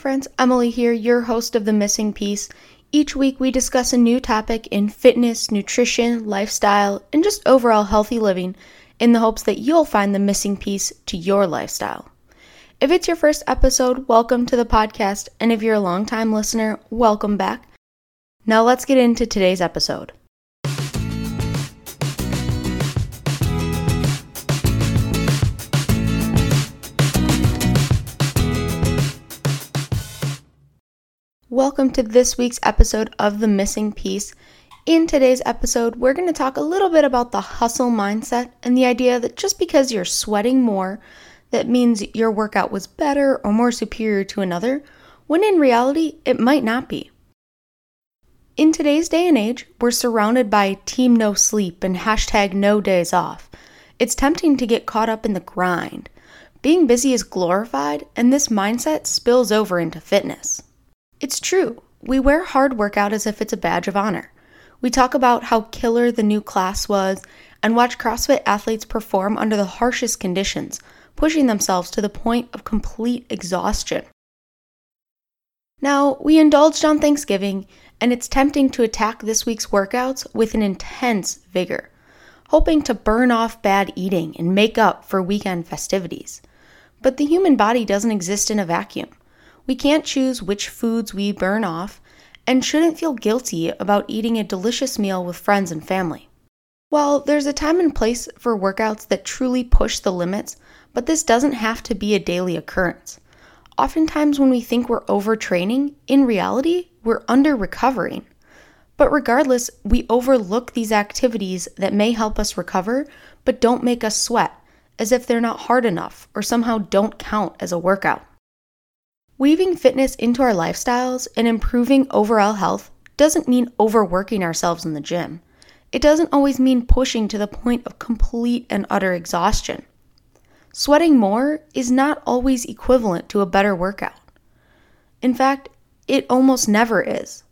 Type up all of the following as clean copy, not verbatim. friends, Emily here, your host of The Missing Piece. Each week we discuss a new topic in fitness, nutrition, lifestyle, and just overall healthy living in the hopes that you'll find the missing piece to your lifestyle. If it's your first episode, welcome to the podcast, and if you're a longtime listener, welcome back. Now let's get into today's episode. Welcome to this week's episode of The Missing Piece. In today's episode, we're going to talk a little bit about the hustle mindset and the idea that just because you're sweating more, that means your workout was better or more superior to another, when in reality, it might not be. In today's day and age, we're surrounded by team no sleep and hashtag no days off. It's tempting to get caught up in the grind. Being busy is glorified, and this mindset spills over into fitness. It's true. We wear hard workout as if it's a badge of honor. We talk about how killer the new class was and watch CrossFit athletes perform under the harshest conditions, pushing themselves to the point of complete exhaustion. Now, we indulged on Thanksgiving, and it's tempting to attack this week's workouts with an intense vigor, hoping to burn off bad eating and make up for weekend festivities. But the human body doesn't exist in a vacuum. We can't choose which foods we burn off and shouldn't feel guilty about eating a delicious meal with friends and family. While there's a time and place for workouts that truly push the limits, but this doesn't have to be a daily occurrence. Oftentimes when we think we're overtraining, in reality, we're under-recovering. But regardless, we overlook these activities that may help us recover, but don't make us sweat, as if they're not hard enough or somehow don't count as a workout. Weaving fitness into our lifestyles and improving overall health doesn't mean overworking ourselves in the gym. It doesn't always mean pushing to the point of complete and utter exhaustion. Sweating more is not always equivalent to a better workout. In fact, it almost never is.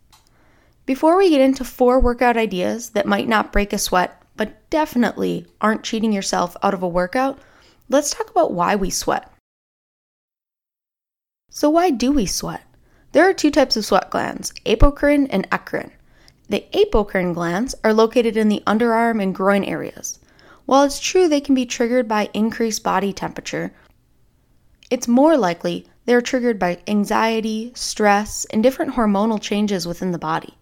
Before we get into 4 workout ideas that might not break a sweat, but definitely aren't cheating yourself out of a workout, let's talk about why we sweat. So why do we sweat? There are 2 types of sweat glands, apocrine and eccrine. The apocrine glands are located in the underarm and groin areas. While it's true they can be triggered by increased body temperature, it's more likely they're triggered by anxiety, stress, and different hormonal changes within the body.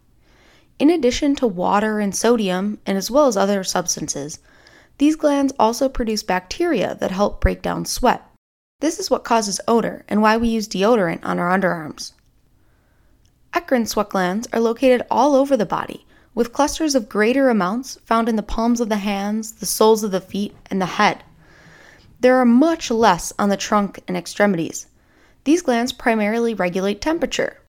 In addition to water and sodium, and as well as other substances, these glands also produce bacteria that help break down sweat. This is what causes odor and why we use deodorant on our underarms. Eccrine sweat glands are located all over the body, with clusters of greater amounts found in the palms of the hands, the soles of the feet, and the head. There are much less on the trunk and extremities. These glands primarily regulate temperature.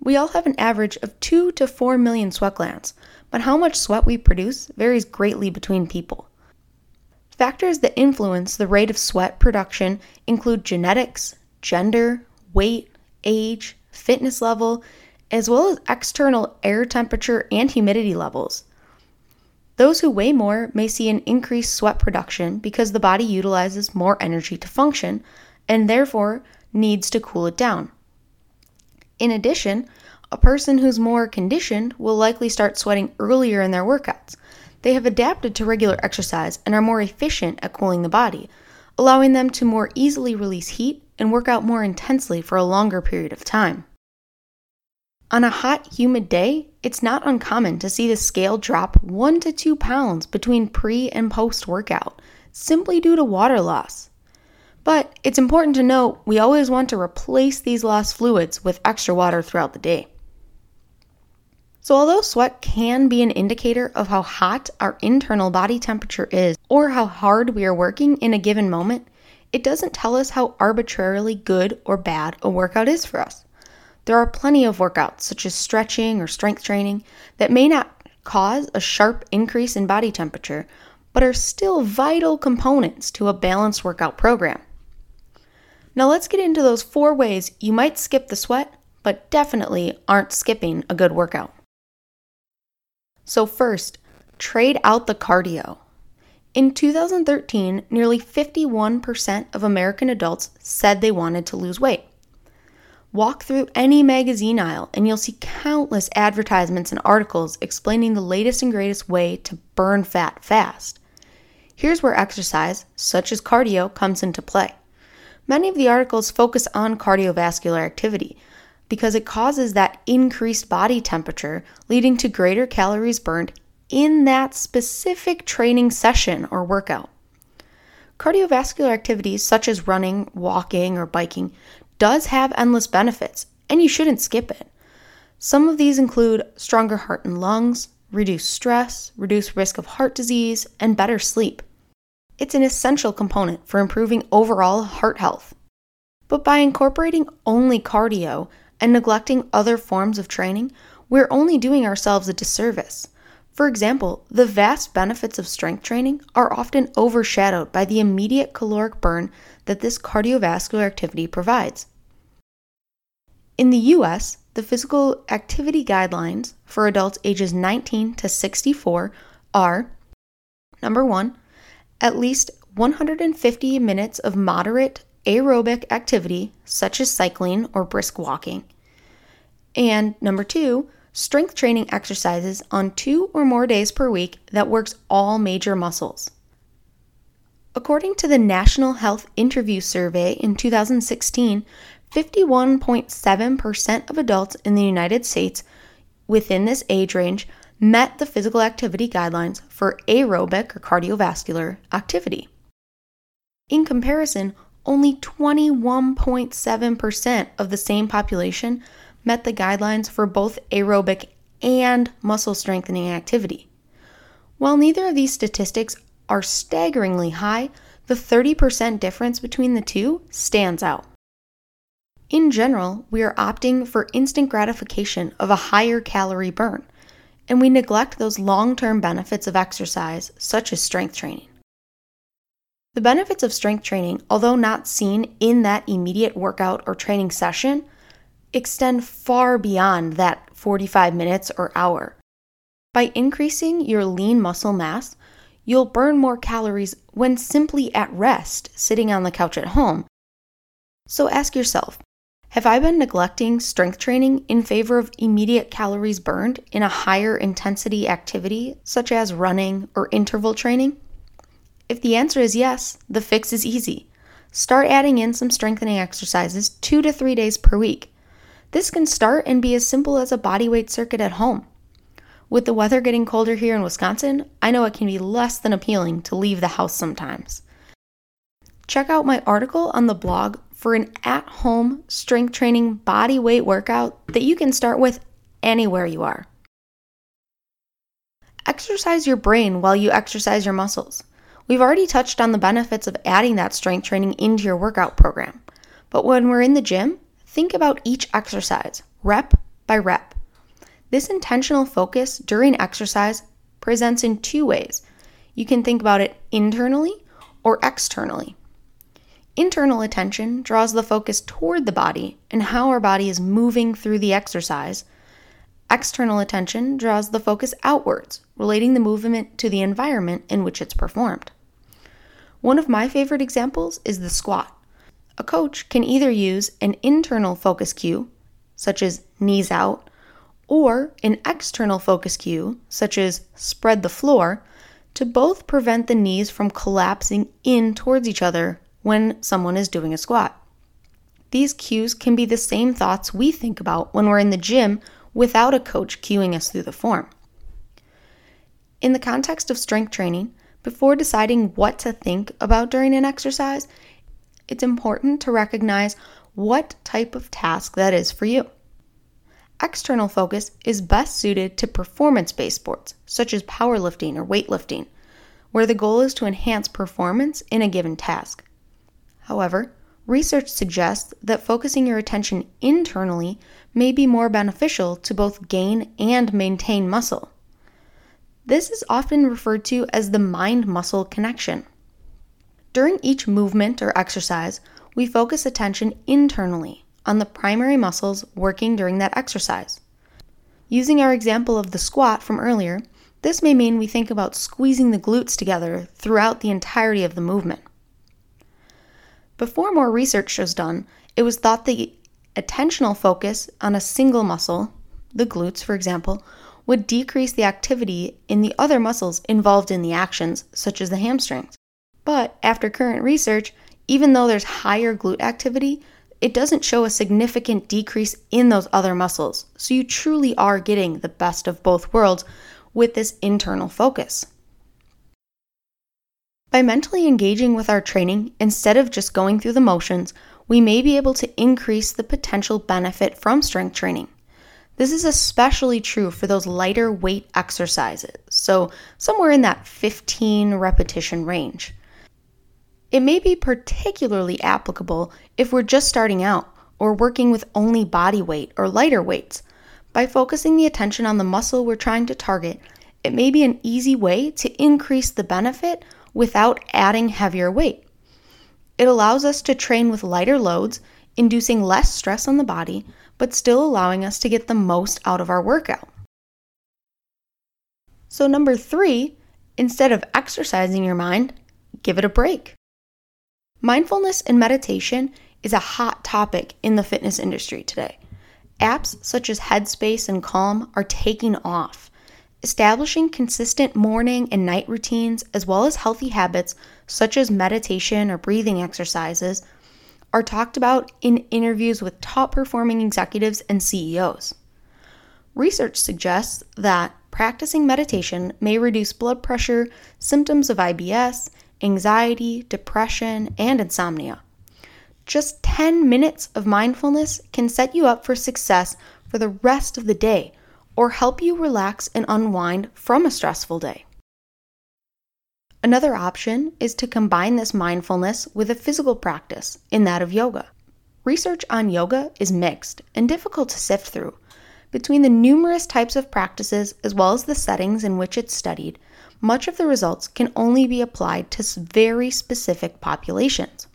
We all have an average of 2 to 4 million sweat glands, but how much sweat we produce varies greatly between people. Factors that influence the rate of sweat production include genetics, gender, weight, age, fitness level, as well as external air temperature and humidity levels. Those who weigh more may see an increased sweat production because the body utilizes more energy to function and therefore needs to cool it down. In addition, a person who's more conditioned will likely start sweating earlier in their workouts. They have adapted to regular exercise and are more efficient at cooling the body, allowing them to more easily release heat and work out more intensely for a longer period of time. On a hot, humid day, it's not uncommon to see the scale drop 1 to 2 pounds between pre- and post-workout, simply due to water loss. But it's important to note we always want to replace these lost fluids with extra water throughout the day. So although sweat can be an indicator of how hot our internal body temperature is or how hard we are working in a given moment, it doesn't tell us how arbitrarily good or bad a workout is for us. There are plenty of workouts, such as stretching or strength training, that may not cause a sharp increase in body temperature, but are still vital components to a balanced workout program. Now let's get into those 4 ways you might skip the sweat, but definitely aren't skipping a good workout. So first, trade out the cardio. In 2013, nearly 51% of American adults said they wanted to lose weight. Walk through any magazine aisle and you'll see countless advertisements and articles explaining the latest and greatest way to burn fat fast. Here's where exercise, such as cardio, comes into play. Many of the articles focus on cardiovascular activity because it causes that increased body temperature, leading to greater calories burned in that specific training session or workout. Cardiovascular activities such as running, walking, or biking does have endless benefits, and you shouldn't skip it. Some of these include stronger heart and lungs, reduced stress, reduced risk of heart disease, and better sleep. It's an essential component for improving overall heart health. But by incorporating only cardio and neglecting other forms of training, we're only doing ourselves a disservice. For example, the vast benefits of strength training are often overshadowed by the immediate caloric burn that this cardiovascular activity provides. In the US, the physical activity guidelines for adults ages 19 to 64 are: number 1, at least 150 minutes of moderate aerobic activity, such as cycling or brisk walking. And number 2, strength training exercises on 2 or more days per week that works all major muscles. According to the National Health Interview Survey in 2016, 51.7% of adults in the United States within this age range met the physical activity guidelines for aerobic or cardiovascular activity. In comparison, only 21.7% of the same population met the guidelines for both aerobic and muscle strengthening activity. While neither of these statistics are staggeringly high, the 30% difference between the two stands out. In general, we are opting for instant gratification of a higher calorie burn, and we neglect those long-term benefits of exercise, such as strength training. The benefits of strength training, although not seen in that immediate workout or training session, extend far beyond that 45 minutes or hour. By increasing your lean muscle mass, you'll burn more calories when simply at rest, sitting on the couch at home. So ask yourself, have I been neglecting strength training in favor of immediate calories burned in a higher intensity activity, such as running or interval training? If the answer is yes, the fix is easy. Start adding in some strengthening exercises 2 to 3 days per week. This can start and be as simple as a bodyweight circuit at home. With the weather getting colder here in Wisconsin, I know it can be less than appealing to leave the house sometimes. Check out my article on the blog for an at-home strength training bodyweight workout that you can start with anywhere you are. Exercise your brain while you exercise your muscles. We've already touched on the benefits of adding that strength training into your workout program, but when we're in the gym, think about each exercise, rep by rep. This intentional focus during exercise presents in 2 ways. You can think about it internally or externally. Internal attention draws the focus toward the body and how our body is moving through the exercise. External attention draws the focus outwards, relating the movement to the environment in which it's performed. One of my favorite examples is the squat. A coach can either use an internal focus cue, such as knees out, or an external focus cue, such as spread the floor, to both prevent the knees from collapsing in towards each other when someone is doing a squat. These cues can be the same thoughts we think about when we're in the gym without a coach cueing us through the form. In the context of strength training, before deciding what to think about during an exercise, it's important to recognize what type of task that is for you. External focus is best suited to performance-based sports, such as powerlifting or weightlifting, where the goal is to enhance performance in a given task. However, research suggests that focusing your attention internally may be more beneficial to both gain and maintain muscle. This is often referred to as the mind-muscle connection. During each movement or exercise, we focus attention internally on the primary muscles working during that exercise. Using our example of the squat from earlier, this may mean we think about squeezing the glutes together throughout the entirety of the movement. Before more research was done, it was thought the attentional focus on a single muscle, the glutes, for example, would decrease the activity in the other muscles involved in the actions, such as the hamstrings. But after current research, even though there's higher glute activity, it doesn't show a significant decrease in those other muscles. So you truly are getting the best of both worlds with this internal focus. By mentally engaging with our training, instead of just going through the motions, we may be able to increase the potential benefit from strength training. This is especially true for those lighter weight exercises, so somewhere in that 15 repetition range. It may be particularly applicable if we're just starting out or working with only body weight or lighter weights. By focusing the attention on the muscle we're trying to target, it may be an easy way to increase the benefit without adding heavier weight. It allows us to train with lighter loads, inducing less stress on the body, but still allowing us to get the most out of our workout. So number 3, instead of exercising your mind, give it a break. Mindfulness and meditation is a hot topic in the fitness industry today. Apps such as Headspace and Calm are taking off. Establishing consistent morning and night routines, as well as healthy habits such as meditation or breathing exercises, are talked about in interviews with top-performing executives and CEOs. Research suggests that practicing meditation may reduce blood pressure, symptoms of IBS, anxiety, depression, and insomnia. Just 10 minutes of mindfulness can set you up for success for the rest of the day or help you relax and unwind from a stressful day. Another option is to combine this mindfulness with a physical practice, in that of yoga. Research on yoga is mixed and difficult to sift through. Between the numerous types of practices as well as the settings in which it's studied, much of the results can only be applied to very specific populations.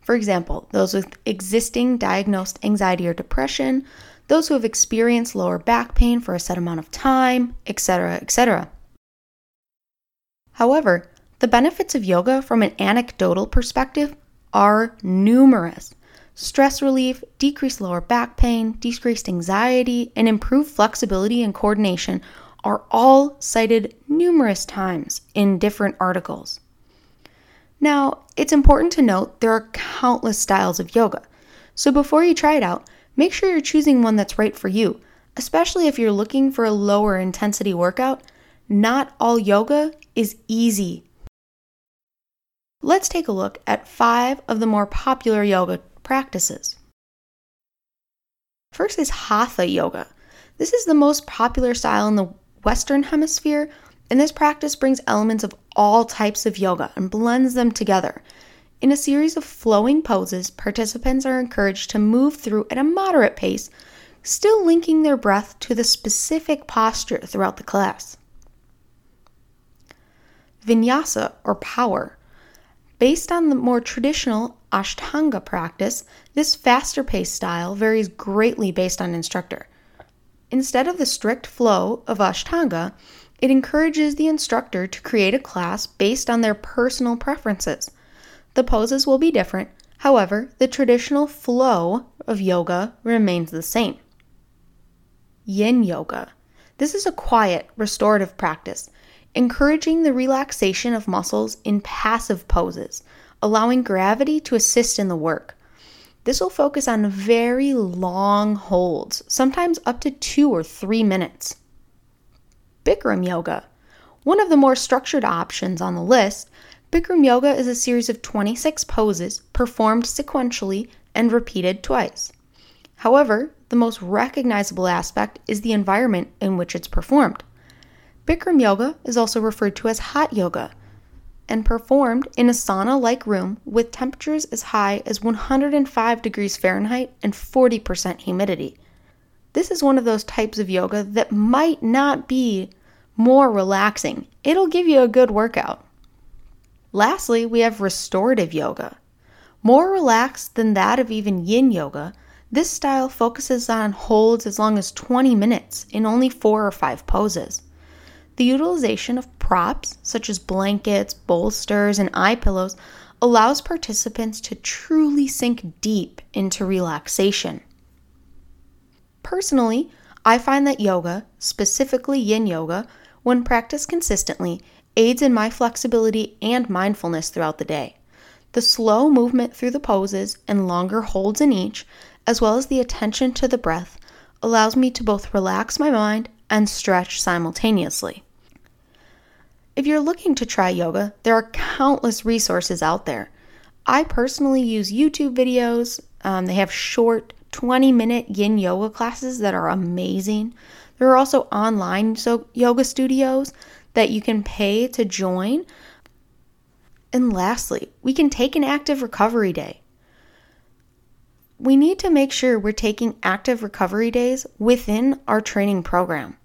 For example, those with existing diagnosed anxiety or depression, those who have experienced lower back pain for a set amount of time, etc., etc. However, the benefits of yoga from an anecdotal perspective are numerous. Stress relief, decreased lower back pain, decreased anxiety, and improved flexibility and coordination are all cited numerous times in different articles. Now, it's important to note there are countless styles of yoga, so before you try it out, make sure you're choosing one that's right for you, especially if you're looking for a lower intensity workout. Not all yoga is easy. Let's take a look at 5 of the more popular yoga practices. First is Hatha yoga. This is the most popular style in the Western Hemisphere, and this practice brings elements of all types of yoga and blends them together. In a series of flowing poses, participants are encouraged to move through at a moderate pace, still linking their breath to the specific posture throughout the class. Vinyasa, or power. Based on the more traditional Ashtanga practice, this faster-paced style varies greatly based on instructor. Instead of the strict flow of Ashtanga, it encourages the instructor to create a class based on their personal preferences. The poses will be different, however, the traditional flow of yoga remains the same. Yin yoga. This is a quiet, restorative practice, encouraging the relaxation of muscles in passive poses, allowing gravity to assist in the work. This will focus on very long holds, sometimes up to 2 or 3 minutes. Bikram yoga. One of the more structured options on the list, Bikram yoga is a series of 26 poses performed sequentially and repeated twice. However, the most recognizable aspect is the environment in which it's performed. Bikram yoga is also referred to as hot yoga and performed in a sauna-like room with temperatures as high as 105 degrees Fahrenheit and 40% humidity. This is one of those types of yoga that might not be more relaxing. It'll give you a good workout. Lastly, we have restorative yoga. More relaxed than that of even yin yoga, this style focuses on holds as long as 20 minutes in only 4 or 5 poses. The utilization of props, such as blankets, bolsters, and eye pillows, allows participants to truly sink deep into relaxation. Personally, I find that yoga, specifically yin yoga, when practiced consistently, aids in my flexibility and mindfulness throughout the day. The slow movement through the poses and longer holds in each, as well as the attention to the breath, allows me to both relax my mind and stretch simultaneously. If you're looking to try yoga, there are countless resources out there. I personally use YouTube videos. They have short 20-minute yin yoga classes that are amazing. There are also online yoga studios that you can pay to join. And lastly, we can take an active recovery day. We need to make sure we're taking active recovery days within our training program.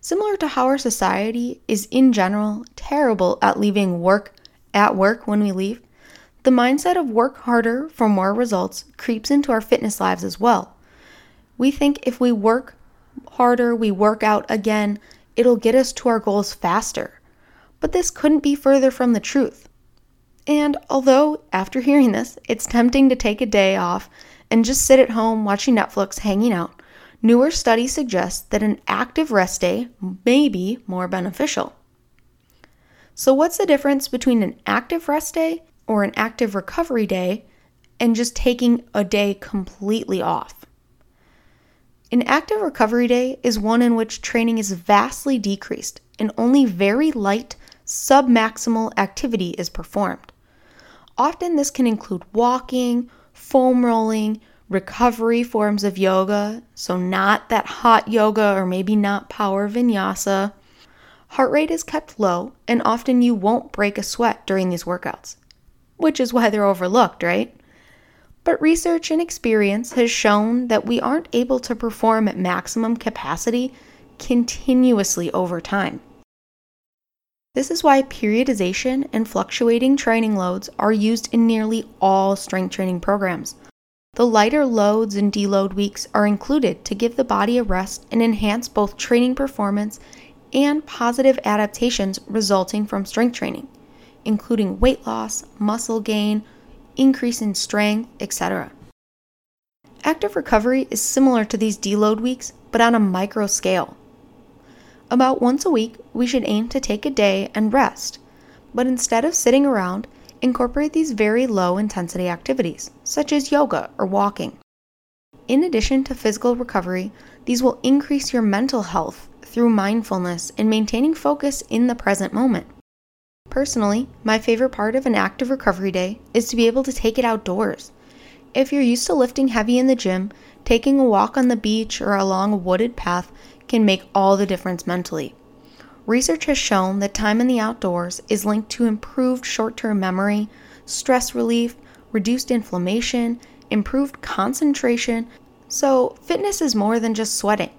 Similar to how our society is in general terrible at leaving work at work when we leave, the mindset of work harder for more results creeps into our fitness lives as well. We think if we work harder, we work out again, it'll get us to our goals faster. But this couldn't be further from the truth. And although, after hearing this, it's tempting to take a day off and just sit at home watching Netflix hanging out, newer studies suggest that an active rest day may be more beneficial. So what's the difference between an active rest day or an active recovery day and just taking a day completely off? An active recovery day is one in which training is vastly decreased and only very light, submaximal activity is performed. Often this can include walking, foam rolling, recovery forms of yoga, so not that hot yoga or maybe not power vinyasa. Heart rate is kept low, and often you won't break a sweat during these workouts, which is why they're overlooked, right? But research and experience has shown that we aren't able to perform at maximum capacity continuously over time. This is why periodization and fluctuating training loads are used in nearly all strength training programs. The lighter loads and deload weeks are included to give the body a rest and enhance both training performance and positive adaptations resulting from strength training, including weight loss, muscle gain, increase in strength, etc. Active recovery is similar to these deload weeks, but on a micro scale. About once a week, we should aim to take a day and rest, but instead of sitting around, incorporate these very low-intensity activities, such as yoga or walking. In addition to physical recovery, these will increase your mental health through mindfulness and maintaining focus in the present moment. Personally, my favorite part of an active recovery day is to be able to take it outdoors. If you're used to lifting heavy in the gym, taking a walk on the beach or along a wooded path can make all the difference mentally. Research has shown that time in the outdoors is linked to improved short-term memory, stress relief, reduced inflammation, improved concentration. So fitness is more than just sweating.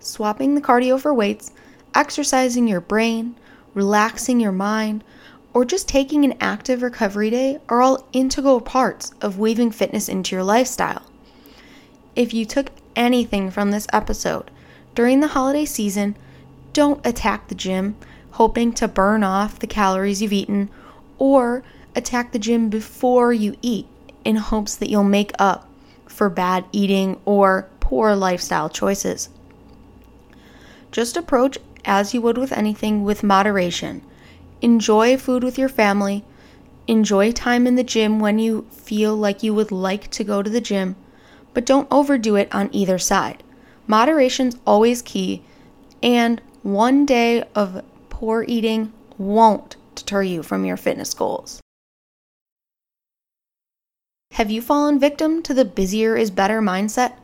Swapping the cardio for weights, exercising your brain, relaxing your mind, or just taking an active recovery day are all integral parts of weaving fitness into your lifestyle. If you took anything from this episode, during the holiday season, don't attack the gym hoping to burn off the calories you've eaten, or attack the gym before you eat in hopes that you'll make up for bad eating or poor lifestyle choices. Just approach as you would with anything with moderation. Enjoy food with your family. Enjoy time in the gym when you feel like you would like to go to the gym, but don't overdo it on either side. Moderation's always key, and one day of poor eating won't deter you from your fitness goals. Have you fallen victim to the busier is better mindset?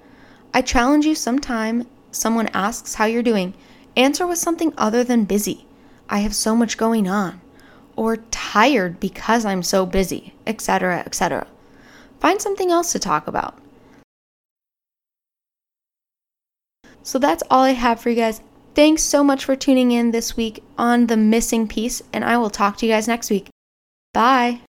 I challenge you, sometime someone asks how you're doing, answer with something other than busy. I have so much going on. Or tired because I'm so busy, etc., etc. Find something else to talk about. So that's all I have for you guys. Thanks so much for tuning in this week on The Missing Piece, and I will talk to you guys next week. Bye!